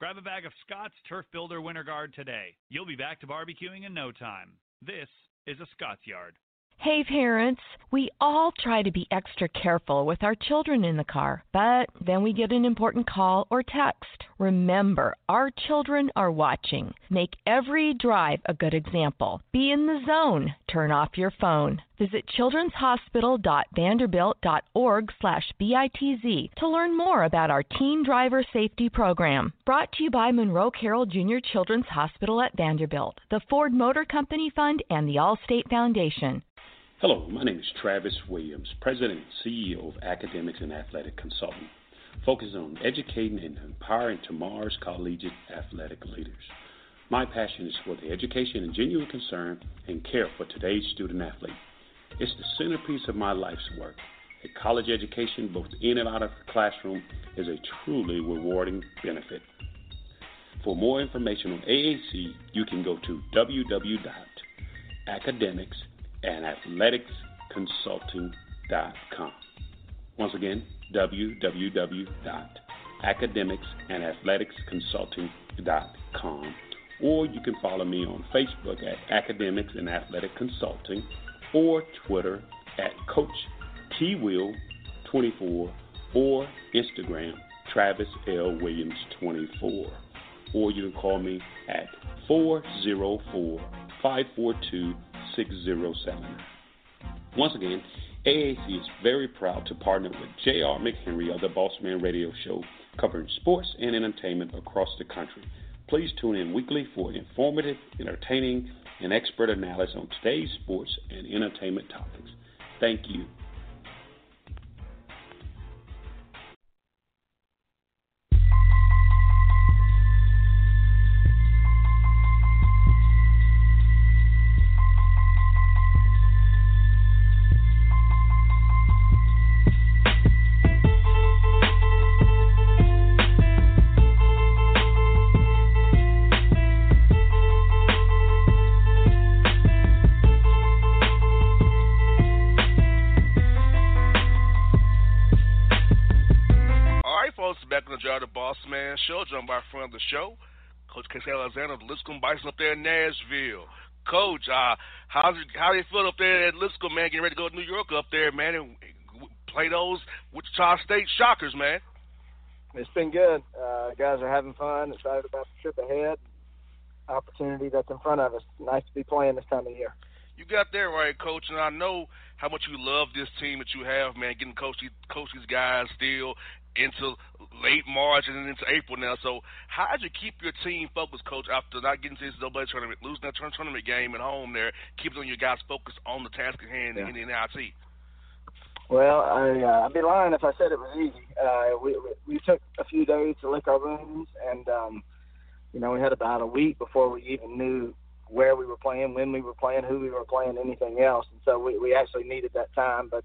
Grab a bag of Scott's Turf Builder Winterguard today. You'll be back to barbecuing in no time. This is a Scott's Yard. Hey parents, we all try to be extra careful with our children in the car, but then we get an important call or text. Remember, our children are watching. Make every drive a good example. Be in the zone. Turn off your phone. Visit childrenshospital.vanderbilt.org/BITZ to learn more about our Teen Driver Safety Program. Brought to you by Monroe Carell Jr. Children's Hospital at Vanderbilt, the Ford Motor Company Fund, and the Allstate Foundation. Hello, my name is Travis Williams, President and CEO of Academics and Athletic Consulting, focused on educating and empowering tomorrow's collegiate athletic leaders. My passion is for the education and genuine concern and care for today's student-athlete. It's the centerpiece of my life's work. A college education, both in and out of the classroom, is a truly rewarding benefit. For more information on AAC, you can go to www.academicsandathleticsconsulting.com. Once again, www.academicsandathleticsconsulting.com, or you can follow me on Facebook at Academics and Athletic Consulting, or Twitter at Coach TWheel24, or Instagram Travis L. Williams24, or you can call me at 404-542-6079. Once again, AAC is very proud to partner with J.R. McHenry of the Bossman Radio Show, covering sports and entertainment across the country. Please tune in weekly for informative, entertaining, and expert analysis on today's sports and entertainment topics. Thank you. Show, joined by a friend of the show, Coach Casey Alexander of the Lipscomb Bisons up there in Nashville. Coach, how do you feel up there at Lipscomb, man, getting ready to go to New York up there, man, and play those Wichita State Shockers, man? It's been good. Guys are having fun, excited about the trip ahead, opportunity that's in front of us. Nice to be playing this time of year. You got there right, Coach, and I know how much you love this team that you have, man, getting coach these guys still into late March and then into April now. So how did you keep your team focused, Coach, after not getting to this NCAA tournament, losing that tournament game at home there, keeping your guys focused on the task at hand in the NIT? Well, I'd be lying if I said it was easy. We took a few days to lick our wounds, and, we had about a week before we even knew where we were playing, when we were playing, who we were playing, anything else. And so we actually needed that time. But,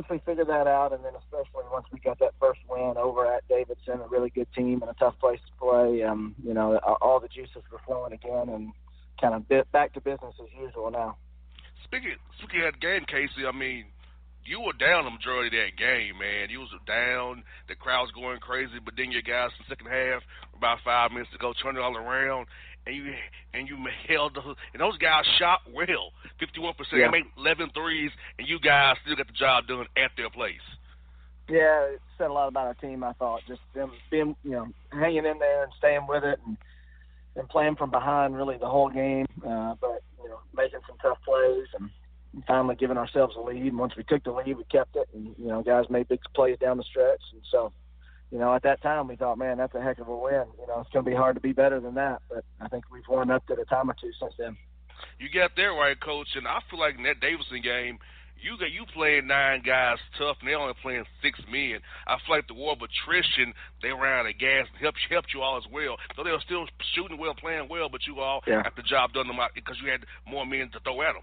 once we figured that out, and then especially once we got that first win over at Davidson, a really good team and a tough place to play, all the juices were flowing again and kind of back to business as usual now. Speaking of that game, Casey, I mean, you were down the majority of that game, man. You was down, the crowd's going crazy, but then your guys in the second half, about 5 minutes to go, turned it all around, and you held and those guys shot well, 51%. They made 11 threes, and you guys still got the job done at their place. Yeah, it said a lot about our team, I thought. Just them being, hanging in there and staying with it and playing from behind really the whole game. But plays and finally giving ourselves a lead. And once we took the lead, we kept it, and, you know, guys made big plays down the stretch. And so, you know, at that time we thought, man, that's a heck of a win. You know, it's going to be hard to be better than that. But I think we've won up to the time or two since then. You got there right, Coach. And I feel like in that Davidson game, you playing nine guys tough, and they're only playing six men. I feel like the war of attrition, they ran out of gas and helped you all as well. So they were still shooting well, playing well, but you all got the job done because you had more men to throw at them.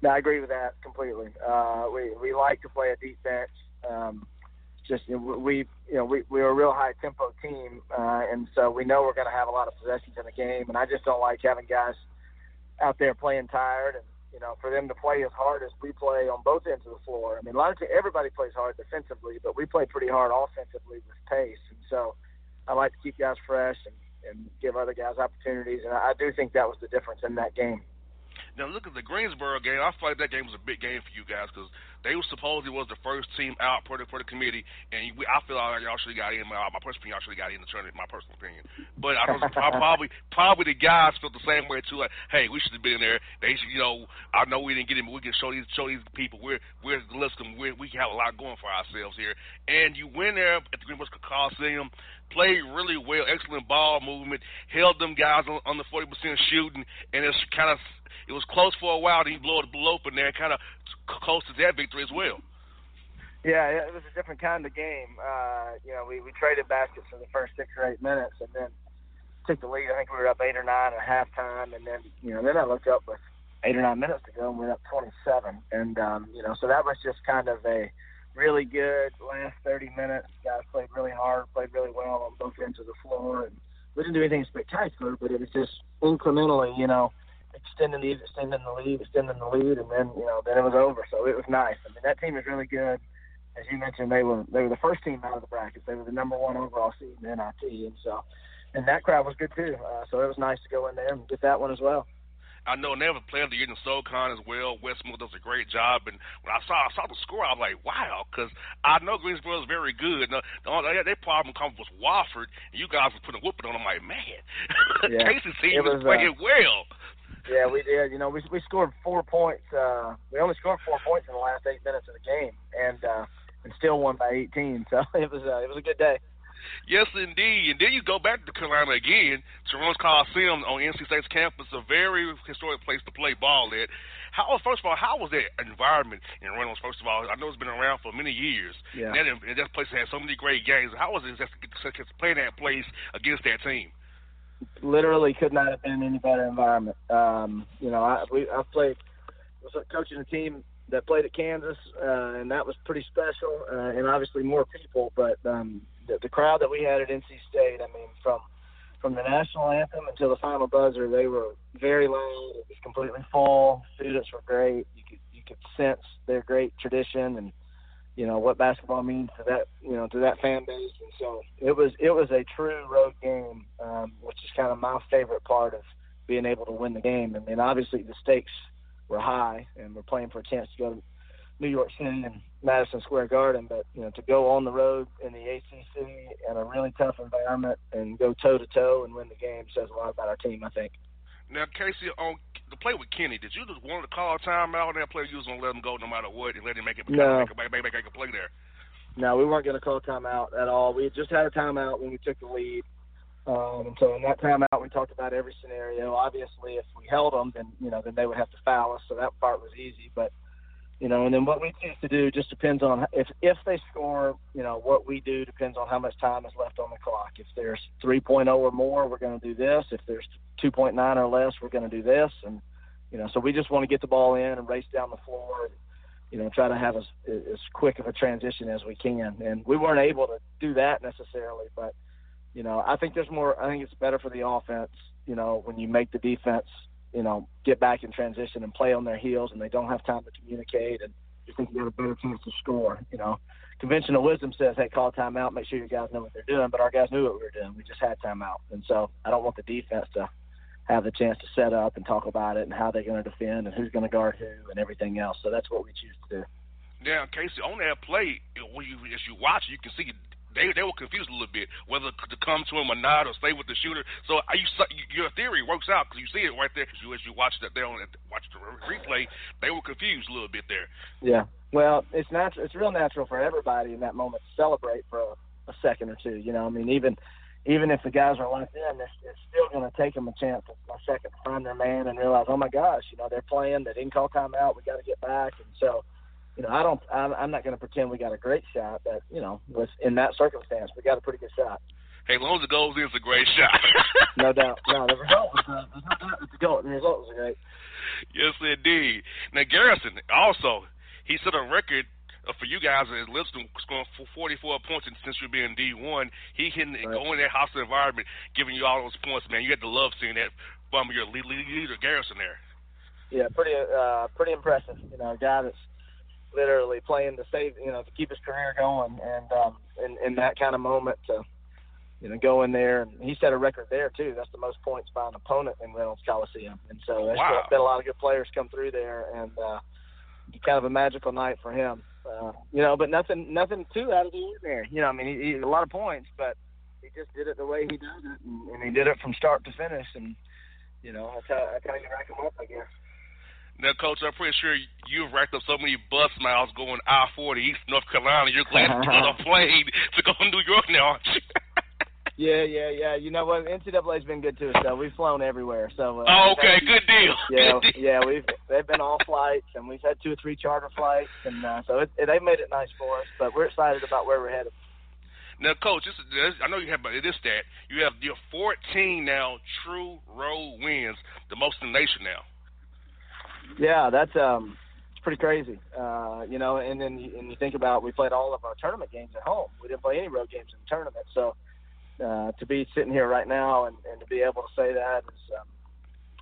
No, I agree with that completely. We like to play a defense. We're a real high-tempo team, and so we know we're going to have a lot of possessions in the game, and I just don't like having guys out there playing tired and, you know, for them to play as hard as we play on both ends of the floor. I mean, largely everybody plays hard defensively, but we play pretty hard offensively with pace. And so I like to keep guys fresh and give other guys opportunities. And I do think that was the difference in that game. Now, look at the Greensboro game. I feel like that game was a big game for you guys because they were supposedly was the first team out for the committee, and I feel like y'all should have got in. My personal opinion, y'all should have got in the tournament, my personal opinion. But I was probably the guys felt the same way, too. Like, hey, we should have been there. They should, you know, I know we didn't get in, but we can show these people we're Lipscomb. We can have a lot going for ourselves here. And you went there at the Greensboro Coliseum, played really well, excellent ball movement, held them guys on the 40% shooting, and it's kind of it was close for a while, then you blew it open there, kind of close to that victory as well. Yeah, it was a different kind of game. We traded baskets for the first 6 or 8 minutes, and then took the lead. I think we were up 8 or 9 at halftime, and then I looked up with 8 or 9 minutes to go, and we were up 27. And so that was just kind of a really good last 30 minutes. Guys played really hard, played really well on both ends of the floor, and we didn't do anything spectacular, but it was just incrementally, extending the lead, and then, then it was over. So it was nice. I mean, that team is really good. As you mentioned, they were the first team out of the brackets. They were the #1 overall seed in NIT, and that crowd was good too. So it was nice to go in there and get that one as well. I know they have a player of the year in SoCon as well. Westmore does a great job, and when I saw the score, I was like, wow, because I know Greensboro is very good. Now, their problem comes with Wofford, and you guys were putting a whooping on them. I'm like, man, yeah, Casey's team is playing well. Yeah, we did. We scored 4 points. We only scored 4 points in the last 8 minutes of the game, and still won by 18. So it was a good day. Yes, indeed. And then you go back to Carolina again, to Reynolds Coliseum on NC State's campus, a very historic place to play ball at. First of all, how was that environment in Reynolds? First of all, I know it's been around for many years. Yeah. That place had so many great games. How was it to play that place against that team? Literally could not have been any better environment. I played, was coaching a team that played at Kansas, and that was pretty special, and obviously more people. But the crowd that we had at NC State, I mean, from the national anthem until the final buzzer, they were very loud. It was completely full. Students were great. You could sense their great tradition and what basketball means to that, to that fan base. And so it was a true road game, which is kind of my favorite part of being able to win the game. I mean, obviously the stakes were high, and we're playing for a chance to go to New York City and Madison Square Garden, but to go on the road in the ACC in a really tough environment and go toe to toe and win the game says a lot about our team, I think. Now, Casey, on the play with Kenny, did you just want to call a timeout on that play? You was going to let him go no matter what and let him make a play there? No, we weren't going to call a timeout at all. We just had a timeout when we took the lead. And so in that timeout, we talked about every scenario. Obviously, if we held them, then, then they would have to foul us. So that part was easy. But, and then what we choose to do just depends on if they score, what we do depends on how much time is left on the clock. If there's 3.0 or more, we're going to do this. If there's 2.9 or less, we're going to do this. And, so we just want to get the ball in and race down the floor and, try to have as quick of a transition as we can. And we weren't able to do that necessarily, but, I think it's better for the offense, when you make the defense, get back in transition and play on their heels and they don't have time to communicate. And you think you got a better chance to score, Conventional wisdom says, hey, call timeout, make sure your guys know what they're doing. But our guys knew what we were doing. We just had timeout. And so I don't want the defense to have the chance to set up and talk about it and how they're going to defend and who's going to guard who and everything else. So that's what we choose to do. Now, Casey, on that play, as you watch, you can see they were confused a little bit whether to come to him or not or stay with the shooter. So your theory works out because you see it right there as you watch that. They don't watch the replay. They were confused a little bit there. Yeah. Well, it's natural. It's real natural for everybody in that moment to celebrate for a second or two. You know, I mean, even if the guys are locked in, it's still going to take them a chance, a second, to find their man and realize, oh my gosh, you know, they're playing. They didn't call timeout. We got to get back. And so, you know, I'm not going to pretend we got a great shot, but you know, in that circumstance, we got a pretty good shot. Hey, as long as it goes, it's a great shot. No doubt. No, the result was great. Yes, indeed. Now, Garrison also. He set a record for you guys at Lipscomb, scoring 44 points since you've been in D1. He can go in that hostile environment, giving you all those points, man. You had to love seeing that from your leader, Garrison, there. Yeah, pretty impressive. You know, a guy that's literally playing to save, you know, to keep his career going, and in that kind of moment to, you know, go in there. And he set a record there too. That's the most points by an opponent in Reynolds Coliseum, and so there's been a lot of good players come through there, and. Kind of a magical night for him, you know. But nothing too out of the ordinary. You know, I mean, he a lot of points, but he just did it the way he does it, and he did it from start to finish. And you know, that's how you rack him up, I guess. Now, Coach, I'm pretty sure you've racked up so many bus miles going I-40 East North Carolina. You're glad to get on a plane to go to New York now, aren't you? Yeah. You know what? NCAA's been good to us, though. We've flown everywhere. So. Oh, okay. Good deal. Yeah. They've been all flights, and we've had 2 or 3 charter flights, and so they've made it nice for us. But we're excited about where we're headed. Now, Coach, I know you have, but it is that you have your 14 now true road wins, the most in the nation now. Yeah, that's it's pretty crazy, you know. And then you think about we played all of our tournament games at home. We didn't play any road games in the tournament, so. To be sitting here right now and to be able to say that is,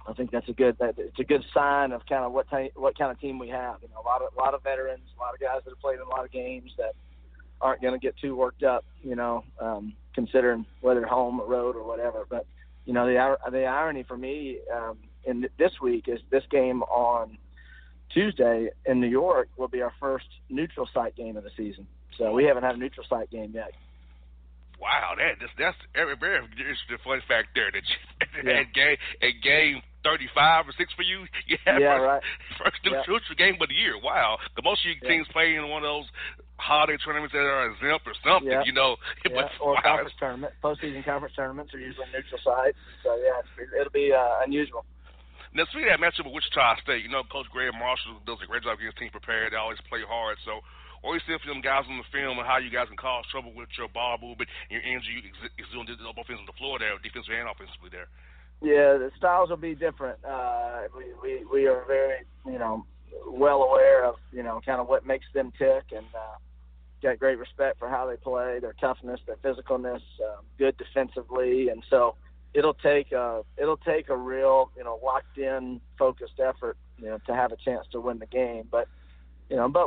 I think that's it's a good sign of kind of what kind of team we have. You know, a lot of veterans, a lot of guys that have played in a lot of games that aren't going to get too worked up. You know, considering whether home or road or whatever. But you know, the irony for me in this week is this game on Tuesday in New York will be our first neutral site game of the season. So we haven't had a neutral site game yet. Wow, that's a very interesting fun fact there. That at game 35 or 6 for you, first neutral game of the year. Wow, the most of your teams play in one of those holiday tournaments that are exempt or something, you know. Yeah. Or conference tournament, postseason conference tournaments are usually neutral sites. So yeah, it'll be unusual. Now, speaking of that matchup with Wichita State, you know, Coach Greg Marshall does a great job getting his team prepared. They always play hard, so. Or you see for them guys on the film and how you guys can cause trouble with your ball movement and your energy exuding both ends of the floor there, defensively and offensively there. Yeah, the styles will be different. We are very, you know, well aware of, you know, kind of what makes them tick and got great respect for how they play, their toughness, their physicalness, good defensively. And so it'll take a real, you know, locked-in, focused effort, you know, to have a chance to win the game. But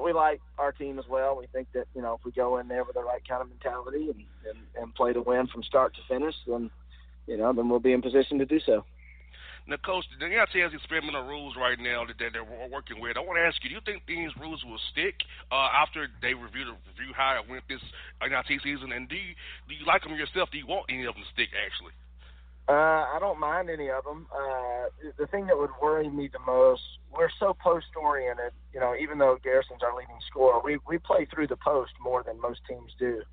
we like our team as well. We think that, you know, if we go in there with the right kind of mentality and play to win from start to finish, then, you know, then we'll be in position to do so. Now, Coach, the NIT has experimental rules right now that they're working with. I want to ask you, do you think these rules will stick after they review how it went this NIT season? And do you like them yourself? Do you want any of them to stick, actually? I don't mind any of them. The thing that would worry me the most, we're so post-oriented, you know, even though Garrison's our leading scorer, we play through the post more than most teams do.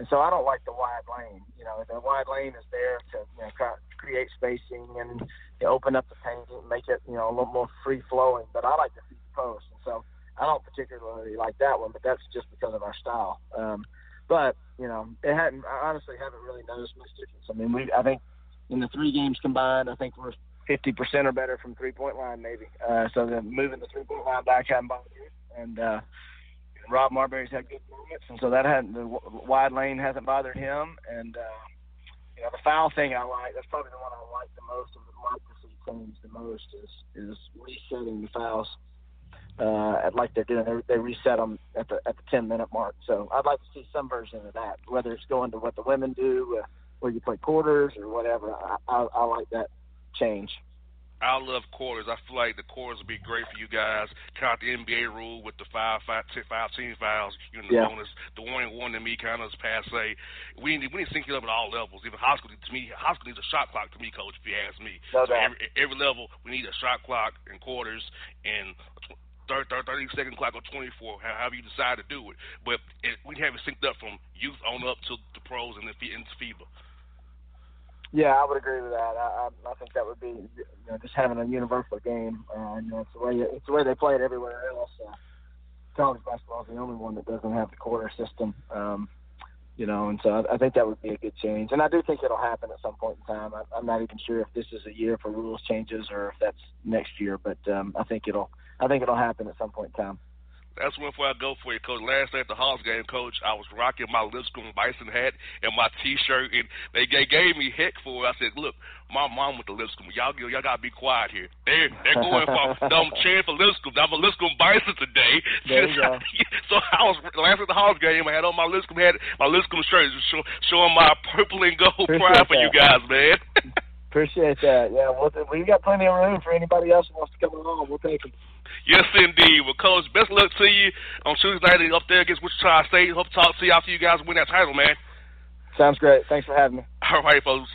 And so I don't like the wide lane. You know, the wide lane is there to, you know, create spacing and, you know, open up the paint and make it, you know, a little more free-flowing. But I like to see the post. And so I don't particularly like that one, but that's just because of our style. But, you know, I honestly haven't really noticed much difference. I mean, I think in the 3 games combined, I think we're 50% or better from three-point line, maybe. So then moving the three-point line back hadn't bothered us. And Rob Marbury's had good moments, and so the wide lane hasn't bothered him. And you know, the foul thing I like, that's probably the one I like the most and would like to see change the most is resetting the fouls like they're doing. They reset them at the 10-minute mark. So I'd like to see some version of that, whether it's going to what the women do. Where you play quarters or whatever, I like that change. I love quarters. I feel like the quarters would be great for you guys. Kind of the NBA rule with the five team fouls, you know, yeah. bonus. The one to me kind of is passe. We need to sync it up at all levels. Even high school, to me, high school needs a shot clock to me, Coach, if you ask me. No so every level, we need a shot clock and quarters and 30-second clock or 24, however you decide to do it. But we have it synced up from youth on up to the pros and into FIBA. Yeah, I would agree with that. I think that would be, you know, just having a universal game. You know, it's the way they play it everywhere else. College basketball is the only one that doesn't have the quarter system. You know, and so I think that would be a good change. And I do think it'll happen at some point in time. I'm not even sure if this is a year for rules changes or if that's next year, but I think it'll happen at some point in time. That's one before I go for you, Coach. Last night at the Hawks game, Coach, I was rocking my Lipscomb Bison hat and my T-shirt, and they gave me heck for it. I said, look, my mom with the Lipscomb. Y'all got to be quiet here. They're going for dumb chant for Lipscomb. I'm a Lipscomb Bison today. So I was last at the Hawks game. I had on my Lipscomb hat, my Lipscomb shirt, showing my purple and gold pride for you guys, man. Appreciate that. Yeah, we've got plenty of room for anybody else who wants to come along. We'll take them. Yes, indeed. Well, Coach, best luck to you on Tuesday night up there against Wichita State. Hope to talk to you after you guys win that title, man. Sounds great. Thanks for having me. All right, folks.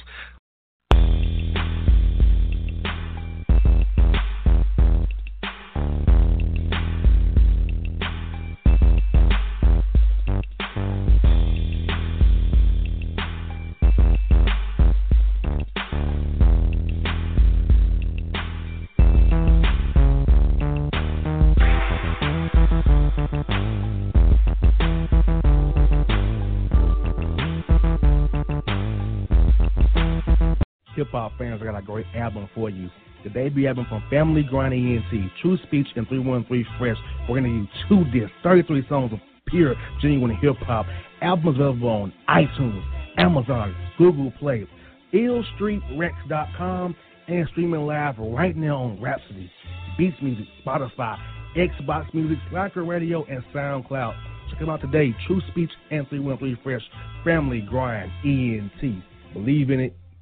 Hip-hop fans, I got a great album for you. The debut album from Family Grind ENT, True Speech, and 313 Fresh. We're going to use two discs, 33 songs of pure, genuine hip-hop. Albums available on iTunes, Amazon, Google Play, illstreetrex.com, and streaming live right now on Rhapsody, Beats Music, Spotify, Xbox Music, Slacker Radio, and SoundCloud. Check them out today, True Speech and 313 Fresh, Family Grind ENT. Believe in it.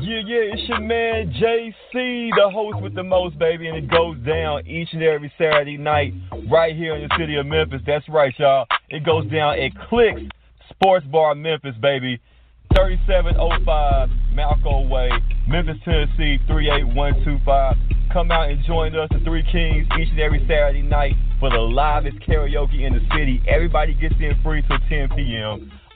Yeah, it's your man JC, the host with the most, baby, and it goes down each and every Saturday night right here in the city of Memphis. That's right, y'all. It goes down at Clicks Sports Bar Memphis, baby, 3705 Malco Way, Memphis, Tennessee, 38125. Come out and join us, the Three Kings, each and every Saturday night for the livest karaoke in the city. Everybody gets in free till 10 p.m.,